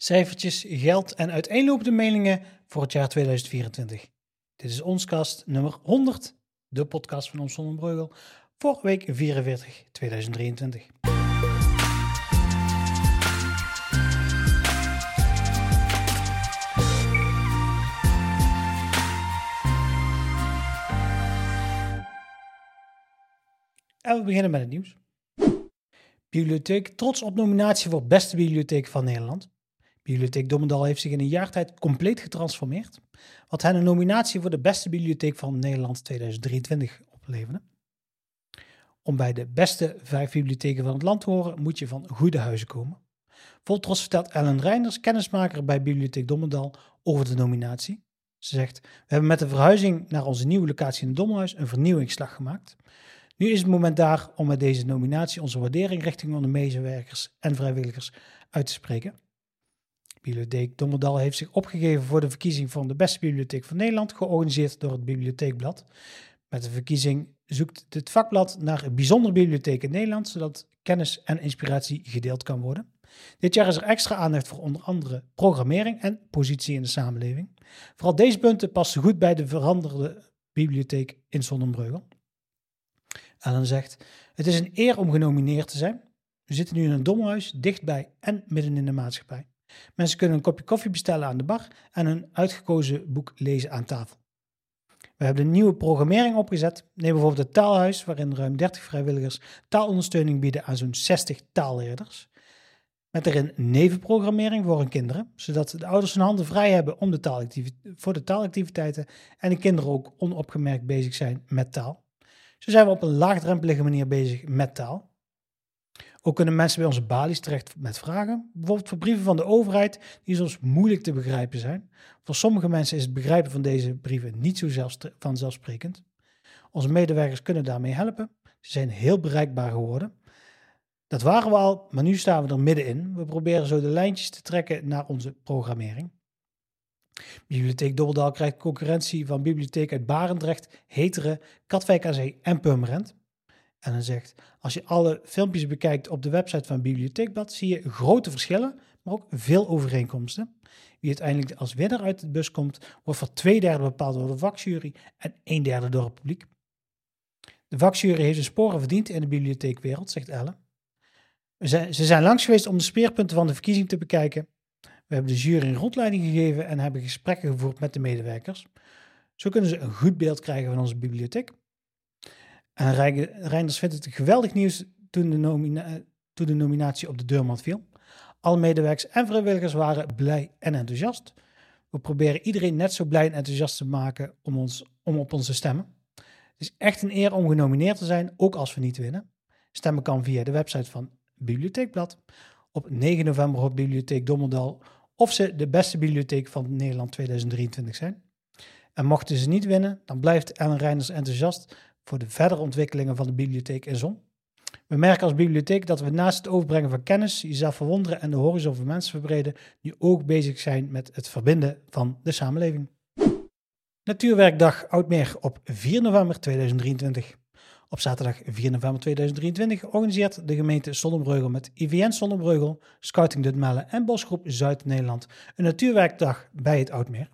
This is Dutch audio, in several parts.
Cijfertjes, geld en uiteenlopende meningen voor het jaar 2024. Dit is Onscast nummer 100, de podcast van Ons Son en Breugel, voor week 44 2023. En we beginnen met het nieuws. Bibliotheek trots op nominatie voor Beste Bibliotheek van Nederland. Bibliotheek Dommeldal heeft zich in een jaar tijd compleet getransformeerd, wat hen een nominatie voor de Beste Bibliotheek van Nederland 2023 opleverde. Om bij de beste 5 bibliotheken van het land te horen, moet je van goede huizen komen. Vol trots vertelt Ellen Reinders, kennismaker bij Bibliotheek Dommeldal, over de nominatie. Ze zegt: "We hebben met de verhuizing naar onze nieuwe locatie in het Dommelhuis een vernieuwingsslag gemaakt. Nu is het moment daar om met deze nominatie onze waardering richting onze medewerkers en vrijwilligers uit te spreken." Bibliotheek Dommeldal heeft zich opgegeven voor de verkiezing van de Beste Bibliotheek van Nederland, georganiseerd door het Bibliotheekblad. Met de verkiezing zoekt dit vakblad naar een bijzondere bibliotheek in Nederland, zodat kennis en inspiratie gedeeld kan worden. Dit jaar is er extra aandacht voor onder andere programmering en positie in de samenleving. Vooral deze punten passen goed bij de veranderde bibliotheek in Son en Breugel. Ellen zegt: "Het is een eer om genomineerd te zijn. We zitten nu in een domhuis, dichtbij en midden in de maatschappij. Mensen kunnen een kopje koffie bestellen aan de bar en hun uitgekozen boek lezen aan tafel. We hebben een nieuwe programmering opgezet. Neem bijvoorbeeld het Taalhuis, waarin ruim 30 vrijwilligers taalondersteuning bieden aan zo'n 60 taalleerders. Met erin nevenprogrammering voor hun kinderen, zodat de ouders hun handen vrij hebben om voor de taalactiviteiten en de kinderen ook onopgemerkt bezig zijn met taal. Zo zijn we op een laagdrempelige manier bezig met taal. Ook kunnen mensen bij onze balies terecht met vragen, bijvoorbeeld voor brieven van de overheid die soms moeilijk te begrijpen zijn. Voor sommige mensen is het begrijpen van deze brieven niet zo vanzelfsprekend. Onze medewerkers kunnen daarmee helpen. Ze zijn heel bereikbaar geworden. Dat waren we al, maar nu staan we er middenin. We proberen zo de lijntjes te trekken naar onze programmering." Bibliotheek Dommeldal krijgt concurrentie van bibliotheek uit Barendrecht, Heteren, Katwijk aan Zee en Purmerend. En dan zegt: "Als je alle filmpjes bekijkt op de website van Bibliotheekblad, zie je grote verschillen, maar ook veel overeenkomsten. Wie uiteindelijk als winnaar uit de bus komt, wordt voor 2/3 bepaald door de vakjury en 1/3 door het publiek. De vakjury heeft de sporen verdiend in de bibliotheekwereld," zegt Elle. "Ze zijn langs geweest om de speerpunten van de verkiezing te bekijken. We hebben de jury een rondleiding gegeven en hebben gesprekken gevoerd met de medewerkers. Zo kunnen ze een goed beeld krijgen van onze bibliotheek." En Reinders vindt het geweldig nieuws toen de nominatie op de deurmat viel. "Alle medewerkers en vrijwilligers waren blij en enthousiast. We proberen iedereen net zo blij en enthousiast te maken om op ons te stemmen. Het is echt een eer om genomineerd te zijn, ook als we niet winnen. Stemmen kan via de website van Bibliotheekblad. Op 9 november op Bibliotheek Dommeldal of ze de Beste Bibliotheek van Nederland 2023 zijn. En mochten ze niet winnen, dan blijft Ellen Reinders enthousiast voor de verdere ontwikkelingen van de bibliotheek in Zon. We merken als bibliotheek dat we naast het overbrengen van kennis, jezelf verwonderen en de horizon van mensen verbreden, nu ook bezig zijn met het verbinden van de samenleving." Natuurwerkdag Oudmeer op 4 november 2023. Op zaterdag 4 november 2023 organiseert de gemeente Son en Breugel met IVN Son en Breugel, Scouting Dutmellen en Bosgroep Zuid-Nederland een natuurwerkdag bij het Oudmeer.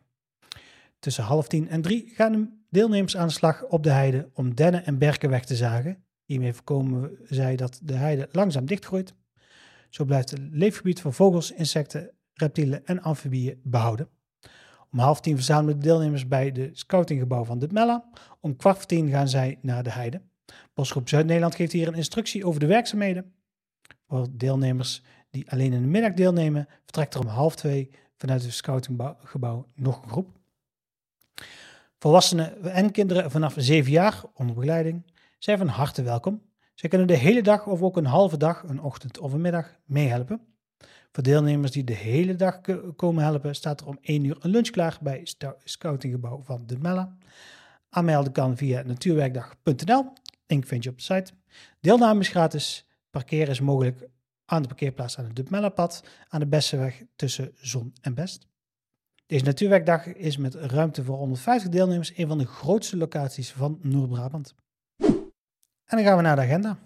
Tussen 12:30 en 3 gaan de deelnemers aan de slag op de heide om dennen en berken weg te zagen. Hiermee voorkomen zij dat de heide langzaam dichtgroeit. Zo blijft het leefgebied voor vogels, insecten, reptielen en amfibieën behouden. Om 9:30 verzamelen de deelnemers bij de scoutinggebouw van De Mella. Om 10:15 gaan zij naar de heide. Bosgroep Zuid-Nederland geeft hier een instructie over de werkzaamheden. Voor deelnemers die alleen in de middag deelnemen, vertrekt er om 13:30 vanuit het scoutinggebouw nog een groep. Volwassenen en kinderen vanaf 7 jaar onder begeleiding zijn van harte welkom. Zij kunnen de hele dag of ook een halve dag, een ochtend of een middag, meehelpen. Voor deelnemers die de hele dag komen helpen, staat er om 13:00 een lunch klaar bij het scoutinggebouw van De Mella. Aanmelden kan via natuurwerkdag.nl. Link vind je op de site. Deelname is gratis. Parkeren is mogelijk aan de parkeerplaats aan het De Mella-pad, aan de Bessenweg tussen Zon en Best. Deze Natuurwerkdag is met ruimte voor 150 deelnemers een van de grootste locaties van Noord-Brabant. En dan gaan we naar de agenda.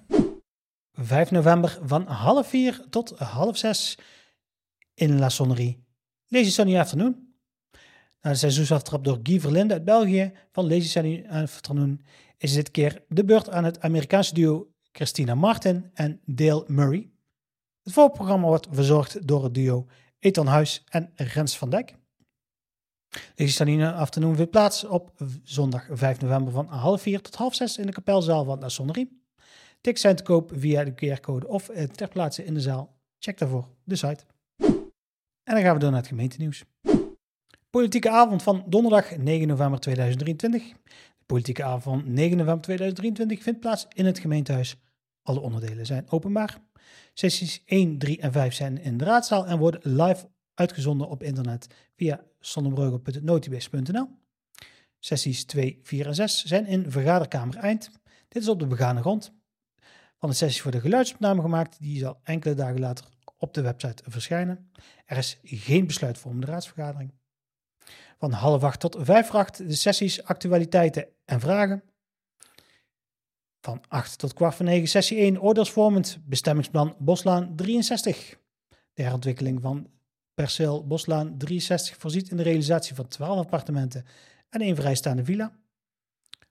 5 november van 15:30 tot 18:30 in La Sonnerie. Lazy Sunny Afternoon. Na de seizoensaftrap door Guy Verlinde uit België van Lazy Sunny Afternoon is dit keer de beurt aan het Amerikaanse duo Christina Martin en Dale Murray. Het voorprogramma wordt verzorgd door het duo Ethan Huis en Rens van Dijk. Lazy Sunny Afternoon vindt plaats op zondag 5 november van 3:30 tot 5:30 in de kapelzaal van La Sonnerie. Tickets zijn te koop via de QR-code of ter plaatse in de zaal. Check daarvoor de site. En dan gaan we door naar het gemeentenieuws. Politieke avond van donderdag 9 november 2023. De politieke avond van 9 november 2023 vindt plaats in het gemeentehuis. Alle onderdelen zijn openbaar. Sessies 1, 3 en 5 zijn in de raadzaal en worden live uitgezonden op internet via zonnebreukel.notibus.nl. Sessies 2, 4 en 6 zijn in vergaderkamer Eind. Dit is op de begane grond. Van de sessie voor de geluidsopname gemaakt, die zal enkele dagen later op de website verschijnen. Er is geen besluitvormende raadsvergadering. Van 7:30 tot 7:45 de sessies actualiteiten en vragen. Van 8 tot 8:45 sessie 1 oordeelsvormend bestemmingsplan Boslaan 63. De herontwikkeling van perceel Boslaan 63 voorziet in de realisatie van 12 appartementen en één vrijstaande villa.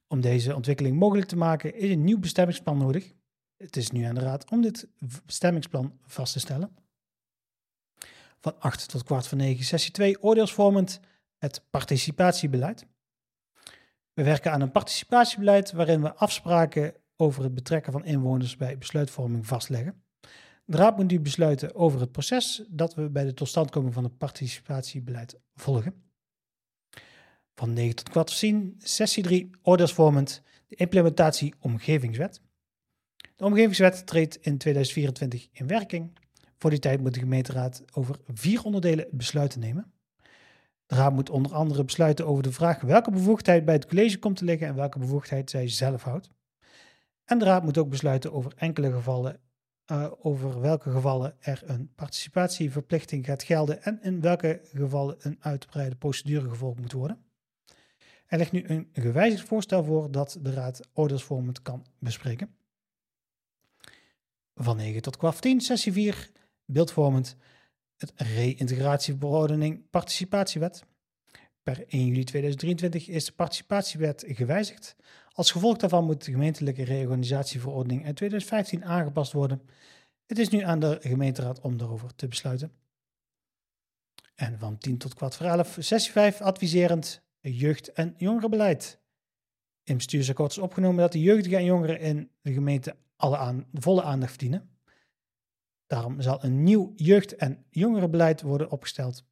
Om deze ontwikkeling mogelijk te maken is een nieuw bestemmingsplan nodig. Het is nu aan de raad om dit bestemmingsplan vast te stellen. Van 8 tot 8:45 sessie 2 oordeelsvormend het participatiebeleid. We werken aan een participatiebeleid waarin we afspraken over het betrekken van inwoners bij besluitvorming vastleggen. De raad moet nu besluiten over het proces dat we bij de totstandkoming van het participatiebeleid volgen. Van 9 tot 10:15 sessie 3 oordeelsvormend de implementatie omgevingswet. De omgevingswet treedt in 2024 in werking. Voor die tijd moet de gemeenteraad over 4 onderdelen besluiten nemen. De raad moet onder andere besluiten over de vraag welke bevoegdheid bij het college komt te liggen en welke bevoegdheid zij zelf houdt. En de raad moet ook besluiten over enkele gevallen, over welke gevallen er een participatieverplichting gaat gelden en in welke gevallen een uitgebreide procedure gevolgd moet worden. Er ligt nu een gewijzigd voorstel voor dat de raad oordeelsvormend kan bespreken. Van 9 tot 10:15, sessie 4, beeldvormend, het reïntegratieverordening participatiewet. Per 1 juli 2023 is de participatiewet gewijzigd. Als gevolg daarvan moet de gemeentelijke reorganisatieverordening uit 2015 aangepast worden. Het is nu aan de gemeenteraad om daarover te besluiten. En van 10 tot 11:15, sessie 5, adviserend, jeugd- en jongerenbeleid. In bestuursakkoord is opgenomen dat de jeugdigen en jongeren in de gemeente volle aandacht verdienen. Daarom zal een nieuw jeugd- en jongerenbeleid worden opgesteld.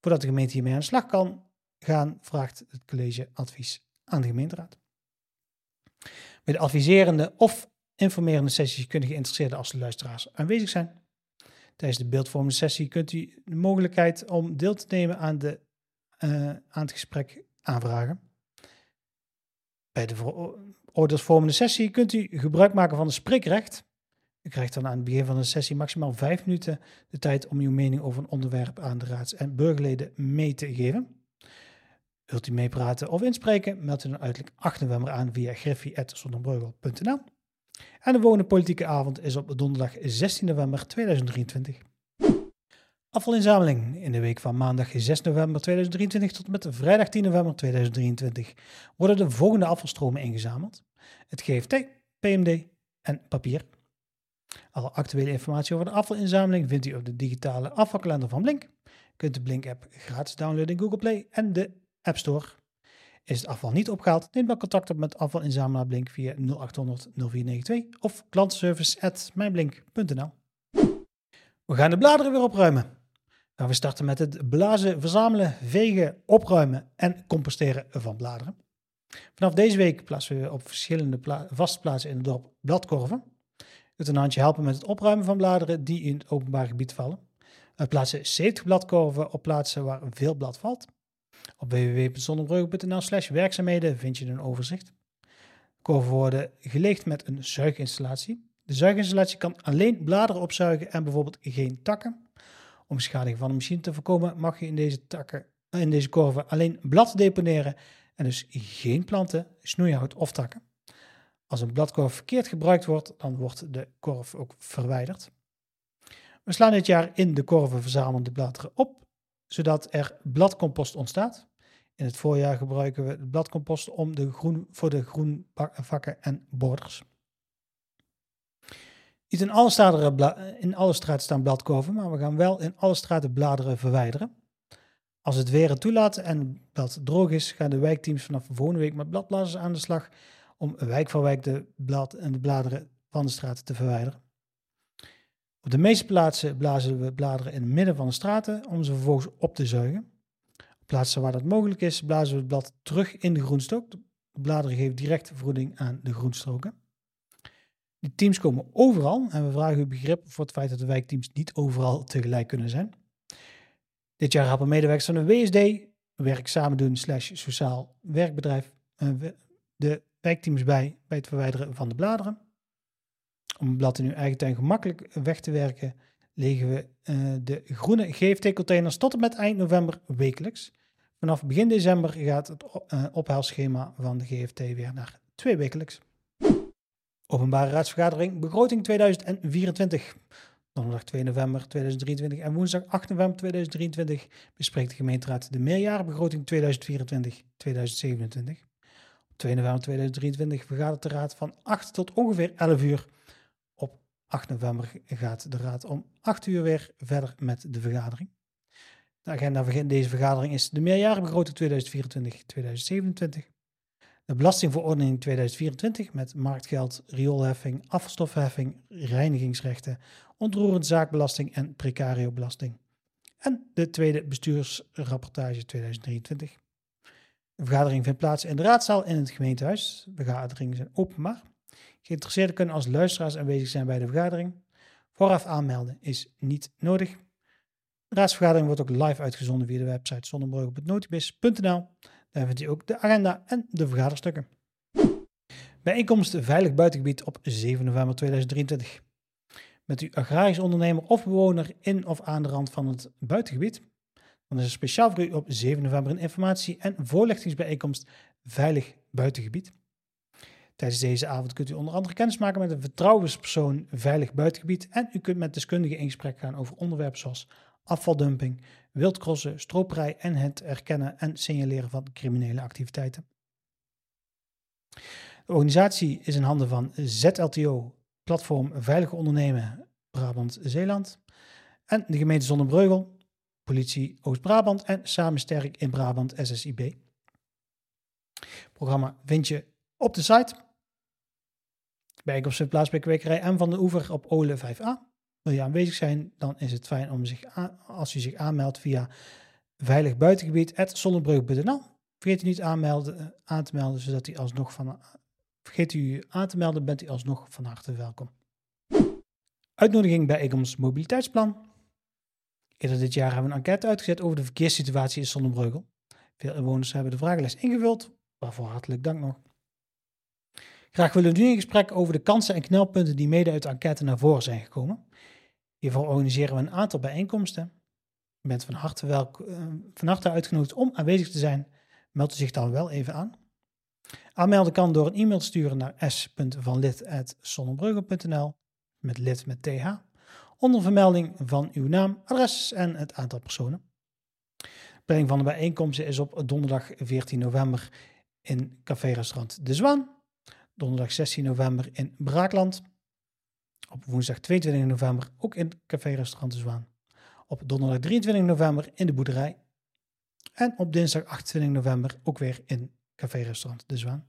Voordat de gemeente hiermee aan de slag kan gaan, vraagt het college advies aan de gemeenteraad. Bij de adviserende of informerende sessies kunnen geïnteresseerden als de luisteraars aanwezig zijn. Tijdens de beeldvormende sessie kunt u de mogelijkheid om deel te nemen aan het gesprek aanvragen. Bij de oordeelsvormende sessie kunt u gebruik maken van het spreekrecht. U krijgt dan aan het begin van de sessie maximaal 5 minuten de tijd om uw mening over een onderwerp aan de raads- en burgerleden mee te geven. Wilt u meepraten of inspreken, meld u dan uiterlijk 8 november aan via griffie@zonnebrugel.nl. En de volgende politieke avond is op donderdag 16 november 2023. Afvalinzameling. In de week van maandag 6 november 2023 tot en met vrijdag 10 november 2023 worden de volgende afvalstromen ingezameld. Het GFT, PMD en papier. Alle actuele informatie over de afvalinzameling vindt u op de digitale afvalkalender van Blink. U kunt de Blink-app gratis downloaden in Google Play en de App Store. Is het afval niet opgehaald, neem dan contact op met afvalinzamelaar Blink via 0800 0492 of klantenservice@mijnblink.nl. We gaan de bladeren weer opruimen. Nou, we starten met het blazen, verzamelen, vegen, opruimen en composteren van bladeren. Vanaf deze week plaatsen we op verschillende vastplaatsen in het dorp bladkorven. U kunt een handje helpen met het opruimen van bladeren die in het openbaar gebied vallen. We plaatsen 70 bladkorven op plaatsen waar veel blad valt. Op www.zonnebreuken.nl/werkzaamheden vind je een overzicht. Korven worden geleegd met een zuiginstallatie. De zuiginstallatie kan alleen bladeren opzuigen en bijvoorbeeld geen takken. Om schadiging van de machine te voorkomen mag je in deze korven alleen blad deponeren en dus geen planten, snoeihout of takken. Als een bladkorf verkeerd gebruikt wordt, dan wordt de korf ook verwijderd. We slaan dit jaar in de korven verzamelde bladeren op, zodat er bladcompost ontstaat. In het voorjaar gebruiken we het bladcompost voor de groenvakken en borders. Niet in alle straten staan bladkorven, maar we gaan wel in alle straten bladeren verwijderen. Als het weer het toelaat en het blad droog is, gaan de wijkteams vanaf volgende week met bladblazers aan de slag om wijk voor wijk de bladeren van de straten te verwijderen. Op de meeste plaatsen blazen we bladeren in het midden van de straten om ze vervolgens op te zuigen. Op plaatsen waar dat mogelijk is, blazen we het blad terug in de groenstrook. De bladeren geven direct voeding aan de groenstroken. Die teams komen overal en we vragen uw begrip voor het feit dat de wijkteams niet overal tegelijk kunnen zijn. Dit jaar helpen medewerkers van de WSD, werk samen doen /sociaal werkbedrijf, de wijkteams bij het verwijderen van de bladeren. Om een blad in uw eigen tuin gemakkelijk weg te werken, legen we de groene GFT-containers tot en met eind november wekelijks. Vanaf begin december gaat het ophaalschema van de GFT weer naar 2 wekelijks. Openbare raadsvergadering begroting 2024. Donderdag 2 november 2023 en woensdag 8 november 2023 bespreekt de gemeenteraad de meerjarenbegroting 2024-2027. Op 2 november 2023 vergadert de raad van 8 tot ongeveer 11 uur. Op 8 november gaat de raad om 8 uur weer verder met de vergadering. De agenda van deze vergadering is de meerjarenbegroting 2024-2027. De belastingverordening 2024 met marktgeld, rioolheffing, afvalstoffenheffing, reinigingsrechten, ontroerend zaakbelasting en precariobelasting. En de tweede bestuursrapportage 2023. De vergadering vindt plaats in de raadzaal in het gemeentehuis. De vergaderingen zijn openbaar. Geïnteresseerden kunnen als luisteraars aanwezig zijn bij de vergadering. Vooraf aanmelden is niet nodig. De raadsvergadering wordt ook live uitgezonden via de website zonnebreukel.notibus.nl. Daar vindt u ook de agenda en de vergaderstukken. Bijeenkomst Veilig Buitengebied op 7 november 2023. Met uw agrarisch ondernemer of bewoner in of aan de rand van het buitengebied. Dan is er speciaal voor u op 7 november een informatie- en voorlichtingsbijeenkomst Veilig Buitengebied. Tijdens deze avond kunt u onder andere kennis maken met een vertrouwenspersoon Veilig Buitengebied. En u kunt met deskundigen in gesprek gaan over onderwerpen zoals afvaldumping, wildcrossen, stroperij en het herkennen en signaleren van criminele activiteiten. De organisatie is in handen van ZLTO, Platform Veilige Ondernemen Brabant-Zeeland en de gemeente Son en Breugel, politie Oost-Brabant en Samensterk in Brabant SSIB. Het programma vind je op de site. Bijeenkomst vindt plaats bij Kwekerij M van de n Oever op Ole 5A. Wil je aanwezig zijn, dan is het fijn om als u zich aanmeldt via veiligbuitengebied@zonnebreuken.nl. Vergeet u niet aan te melden, bent u alsnog van harte welkom. Uitnodiging bij Ikoms Mobiliteitsplan. Eerder dit jaar hebben we een enquête uitgezet over de verkeerssituatie in Son en Breugel. Veel inwoners hebben de vragenlijst ingevuld, waarvoor hartelijk dank nog. Graag willen we nu in gesprek over de kansen en knelpunten die mede uit de enquête naar voren zijn gekomen. Hiervoor organiseren we een aantal bijeenkomsten. U bent van harte uitgenodigd om aanwezig te zijn. Meld u zich dan wel even aan. Aanmelden kan door een e-mail te sturen naar s.vanlid@zonnebrugel.nl met lid met th, onder vermelding van uw naam, adres en het aantal personen. De planning van de bijeenkomsten is op donderdag 14 november in Café Restaurant De Zwaan, donderdag 16 november in Braakland, op woensdag 22 november ook in het Café Restaurant De Zwaan, op donderdag 23 november in de boerderij en op dinsdag 28 november ook weer in Café Restaurant De Zwaan.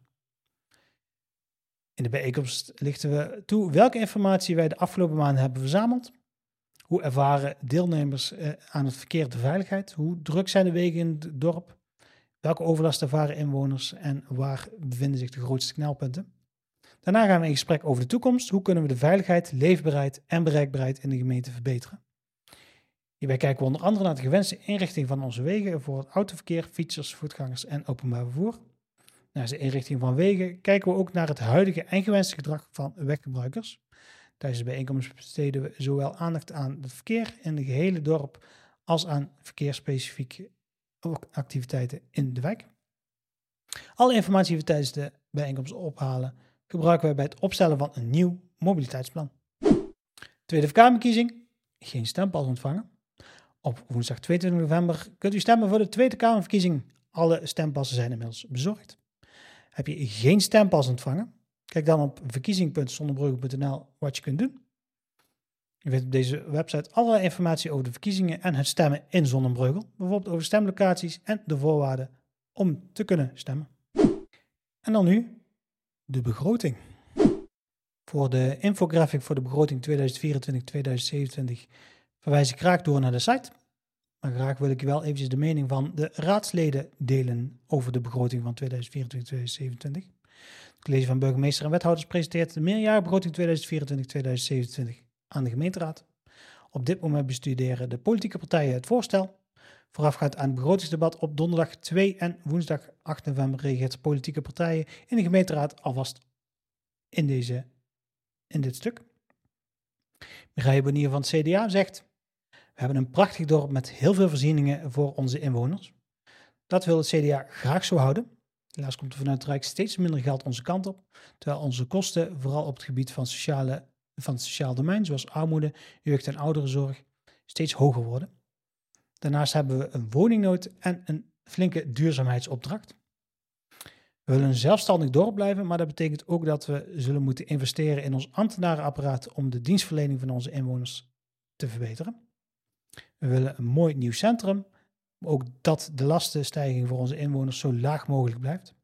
In de bijeenkomst lichten we toe welke informatie wij de afgelopen maanden hebben verzameld. Hoe ervaren deelnemers aan het verkeer de veiligheid? Hoe druk zijn de wegen in het dorp? Welke overlast ervaren inwoners en waar bevinden zich de grootste knelpunten? Daarna gaan we in gesprek over de toekomst. Hoe kunnen we de veiligheid, leefbaarheid en bereikbaarheid in de gemeente verbeteren? Hierbij kijken we onder andere naar de gewenste inrichting van onze wegen voor het autoverkeer, fietsers, voetgangers en openbaar vervoer. Naast de inrichting van wegen kijken we ook naar het huidige en gewenste gedrag van weggebruikers. Tijdens de bijeenkomst besteden we zowel aandacht aan het verkeer in het gehele dorp als aan verkeersspecifieke activiteiten in de wijk. Alle informatie die we tijdens de bijeenkomst ophalen gebruiken wij bij het opstellen van een nieuw mobiliteitsplan. Tweede Kamerverkiezing. geen stempas ontvangen. Op woensdag 22 november kunt u stemmen voor de Tweede Kamerverkiezing. Alle stempassen zijn inmiddels bezorgd. Heb je geen stempas ontvangen? Kijk dan op verkiezing.zonnebreuken.nl wat je kunt doen. Je vindt op deze website allerlei informatie over de verkiezingen en het stemmen in Son en Breugel. Bijvoorbeeld over stemlocaties en de voorwaarden om te kunnen stemmen. En dan nu de begroting. Voor de infographic voor de begroting 2024-2027 verwijs ik graag door naar de site. Maar graag wil ik wel eventjes de mening van de raadsleden delen over de begroting van 2024-2027. Het college van burgemeester en wethouders presenteert de meerjarenbegroting 2024-2027 aan de gemeenteraad. Op dit moment bestuderen de politieke partijen het voorstel. Voorafgaand aan het begrotingsdebat op donderdag 2 en woensdag 8 november reageert de politieke partijen in de gemeenteraad alvast in dit stuk. Mireille Bonier van het CDA zegt: we hebben een prachtig dorp met heel veel voorzieningen voor onze inwoners. Dat wil het CDA graag zo houden. Helaas komt er vanuit het Rijk steeds minder geld onze kant op, terwijl onze kosten, vooral op het gebied van het sociaal domein, zoals armoede, jeugd- en ouderenzorg, steeds hoger worden. Daarnaast hebben we een woningnood en een flinke duurzaamheidsopdracht. We willen een zelfstandig dorp blijven, maar dat betekent ook dat we zullen moeten investeren in ons ambtenarenapparaat om de dienstverlening van onze inwoners te verbeteren. We willen een mooi nieuw centrum, ook dat de lastenstijging voor onze inwoners zo laag mogelijk blijft.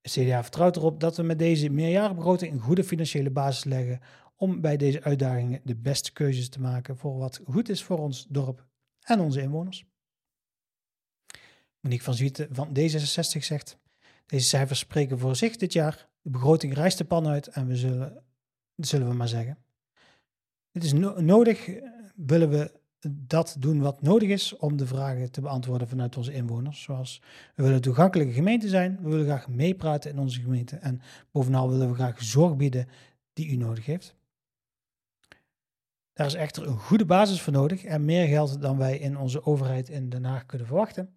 Het CDA vertrouwt erop dat we met deze meerjarenbegroting een goede financiële basis leggen om bij deze uitdagingen de beste keuzes te maken voor wat goed is voor ons dorp en onze inwoners. Monique van Zwieten van D66 zegt: deze cijfers spreken voor zich dit jaar. De begroting rijst de pan uit en zullen we maar zeggen. Dit is nodig, willen we dat doen wat nodig is om de vragen te beantwoorden vanuit onze inwoners. Zoals: we willen een toegankelijke gemeente zijn, we willen graag meepraten in onze gemeente en bovenal willen we graag zorg bieden die u nodig heeft. Daar is echter een goede basis voor nodig en meer geld dan wij in onze overheid in Den Haag kunnen verwachten.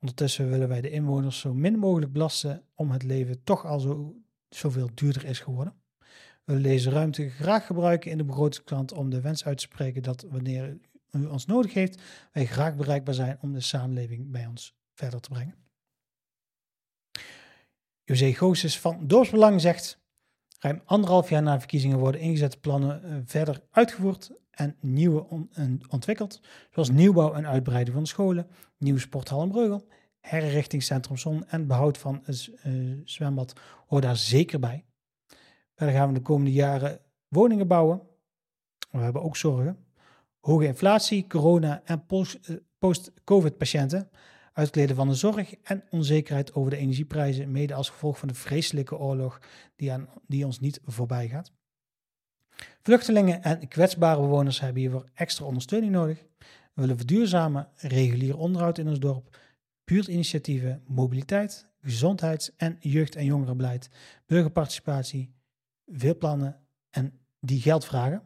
Ondertussen willen wij de inwoners zo min mogelijk belasten om het leven toch al zoveel duurder is geworden. We willen deze ruimte graag gebruiken in de begrotingskant om de wens uit te spreken dat wanneer u ons nodig heeft, wij graag bereikbaar zijn om de samenleving bij ons verder te brengen. José Goossens van Dorpsbelang zegt: ruim anderhalf jaar na de verkiezingen worden ingezette plannen verder uitgevoerd en nieuwe ontwikkeld, zoals nieuwbouw en uitbreiding van scholen, nieuw sporthal in Breugel, herinrichting Centrum Zon en behoud van het zwembad hoort daar zeker bij. Verder gaan we de komende jaren woningen bouwen. We hebben ook zorgen. Hoge inflatie, corona en post-covid-patiënten, uitkleden van de zorg en onzekerheid over de energieprijzen, mede als gevolg van de vreselijke oorlog die ons niet voorbij gaat. Vluchtelingen en kwetsbare bewoners hebben hiervoor extra ondersteuning nodig. We willen verduurzamen, regulier onderhoud in ons dorp, buurtinitiatieven, mobiliteit, gezondheids- en jeugd- en jongerenbeleid, burgerparticipatie, veel plannen en die geld vragen.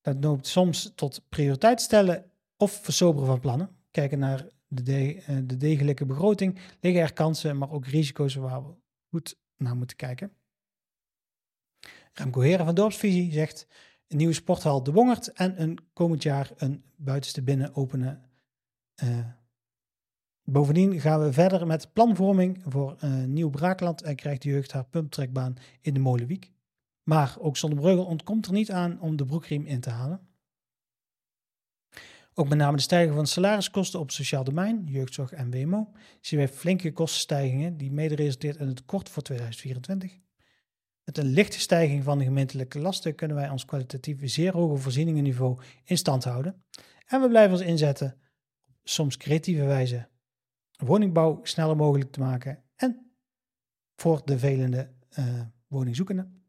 Dat noopt soms tot prioriteit stellen of versoberen van plannen. Kijken naar de degelijke begroting, liggen er kansen, maar ook risico's waar we goed naar moeten kijken. Remco Heren van Dorpsvisie zegt: een nieuwe sporthal De Wongert en een komend jaar een buitenste binnen openen. Bovendien gaan we verder met planvorming voor nieuw Braakland en krijgt de jeugd haar pumptrekbaan in de Molenwiek. Maar ook Son en Breugel ontkomt er niet aan om de broekriem in te halen. Ook met name de stijging van salariskosten op het sociaal domein, jeugdzorg en WMO, zien wij flinke kostenstijgingen die mede resulteert in het tekort voor 2024. Met een lichte stijging van de gemeentelijke lasten kunnen wij ons kwalitatief zeer hoge voorzieningenniveau in stand houden. En we blijven ons inzetten op soms creatieve wijze woningbouw sneller mogelijk te maken en voor de vele woningzoekenden.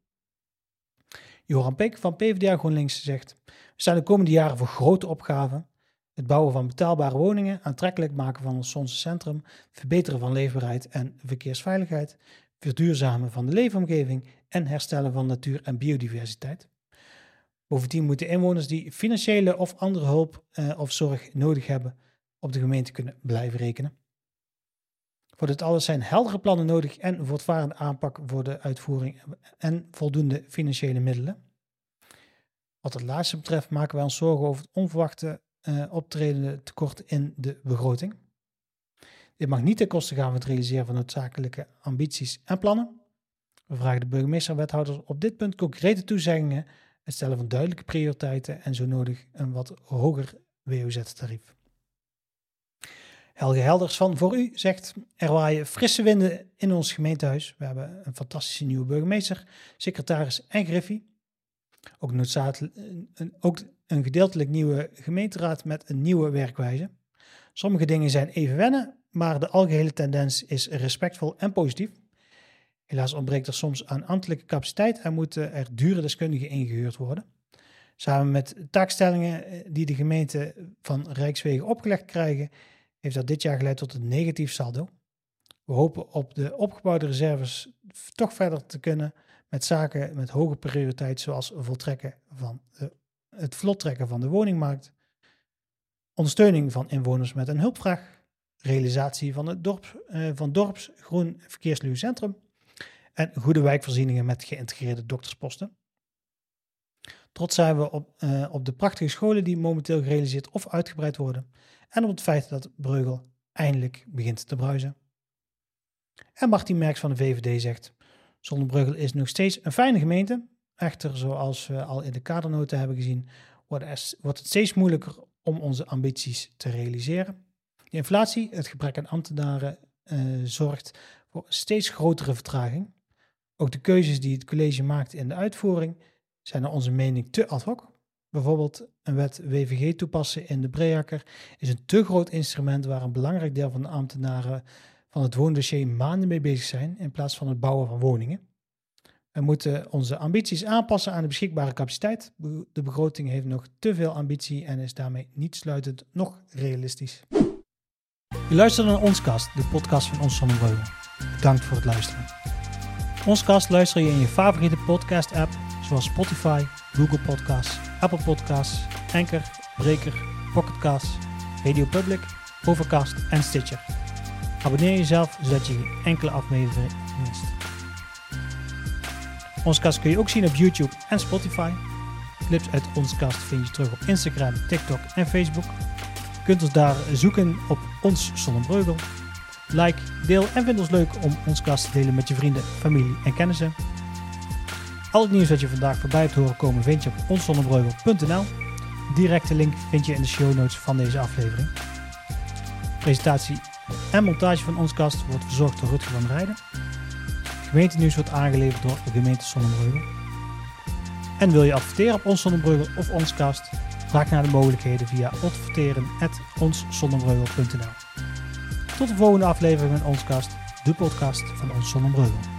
Joran Peek van PvdA GroenLinks zegt: we staan de komende jaren voor grote opgaven. Het bouwen van betaalbare woningen, aantrekkelijk maken van ons Sonse centrum, verbeteren van leefbaarheid en verkeersveiligheid, verduurzamen van de leefomgeving en herstellen van natuur en biodiversiteit. Bovendien moeten inwoners die financiële of andere hulp of zorg nodig hebben op de gemeente kunnen blijven rekenen. Voor dit alles zijn heldere plannen nodig en voortvarende aanpak voor de uitvoering en voldoende financiële middelen. Wat het laatste betreft maken wij ons zorgen over het onverwachte optredende tekort in de begroting. Dit mag niet ten koste gaan van het realiseren van noodzakelijke ambities en plannen. We vragen de burgemeester en wethouders op dit punt concrete toezeggingen, het stellen van duidelijke prioriteiten en zo nodig een wat hoger WOZ-tarief. Helge Helders van Voor U zegt: er waaien frisse winden in ons gemeentehuis. We hebben een fantastische nieuwe burgemeester, secretaris en griffie. Ook een gedeeltelijk nieuwe gemeenteraad met een nieuwe werkwijze. Sommige dingen zijn even wennen, maar de algehele tendens is respectvol en positief. Helaas ontbreekt er soms aan ambtelijke capaciteit en moeten er dure deskundigen ingehuurd worden. Samen met taakstellingen die de gemeente van Rijkswegen opgelegd krijgen, heeft dat dit jaar geleid tot een negatief saldo. We hopen op de opgebouwde reserves toch verder te kunnen met zaken met hoge prioriteit, zoals het vlottrekken van de woningmarkt, ondersteuning van inwoners met een hulpvraag, realisatie van het dorps groen verkeersluw centrum en goede wijkvoorzieningen met geïntegreerde doktersposten. Trots zijn we op de prachtige scholen die momenteel gerealiseerd of uitgebreid worden en op het feit dat Breugel eindelijk begint te bruisen. En Martin Merks van de VVD zegt: Zonnebreugel is nog steeds een fijne gemeente. Echter, zoals we al in de kadernoten hebben gezien, wordt het steeds moeilijker om onze ambities te realiseren. De inflatie, het gebrek aan ambtenaren, zorgt voor steeds grotere vertraging. Ook de keuzes die het college maakt in de uitvoering zijn naar onze mening te ad hoc. Bijvoorbeeld een wet WVG toepassen in de Breaker is een te groot instrument waar een belangrijk deel van de ambtenaren van het woondossier maanden mee bezig zijn in plaats van het bouwen van woningen. We moeten onze ambities aanpassen aan de beschikbare capaciteit. De begroting heeft nog te veel ambitie en is daarmee niet sluitend noch realistisch. Je luistert naar Onscast, de podcast van Ons Son en Breugel. Bedankt voor het luisteren. Onscast luister je in je favoriete podcast-app zoals Spotify, Google Podcasts, Apple Podcasts, Anchor, Breaker, Pocket Casts, Radio Public, Overcast en Stitcher. Abonneer jezelf zodat je geen enkele aflevering mist. Onscast kun je ook zien op YouTube en Spotify. Clips uit Onscast vind je terug op Instagram, TikTok en Facebook. Je kunt ons daar zoeken op Ons Son en Breugel. Like, deel en vind ons leuk om Onscast te delen met je vrienden, familie en kennissen. Al het nieuws dat je vandaag voorbij hebt horen komen vind je op zonnebreukel.nl. Directe link vind je in de show notes van deze aflevering. Presentatie en montage van Onscast wordt verzorgd door Rutger van Rijden. Gemeentenieuws wordt aangeleverd door de gemeente Son en Breugel. En wil je adverteren op Ons Son en Breugel of Onscast? Vraag naar de mogelijkheden via adverteren@onszonnebreugel.nl. Tot de volgende aflevering van Onscast, de podcast van Ons Son en Breugel.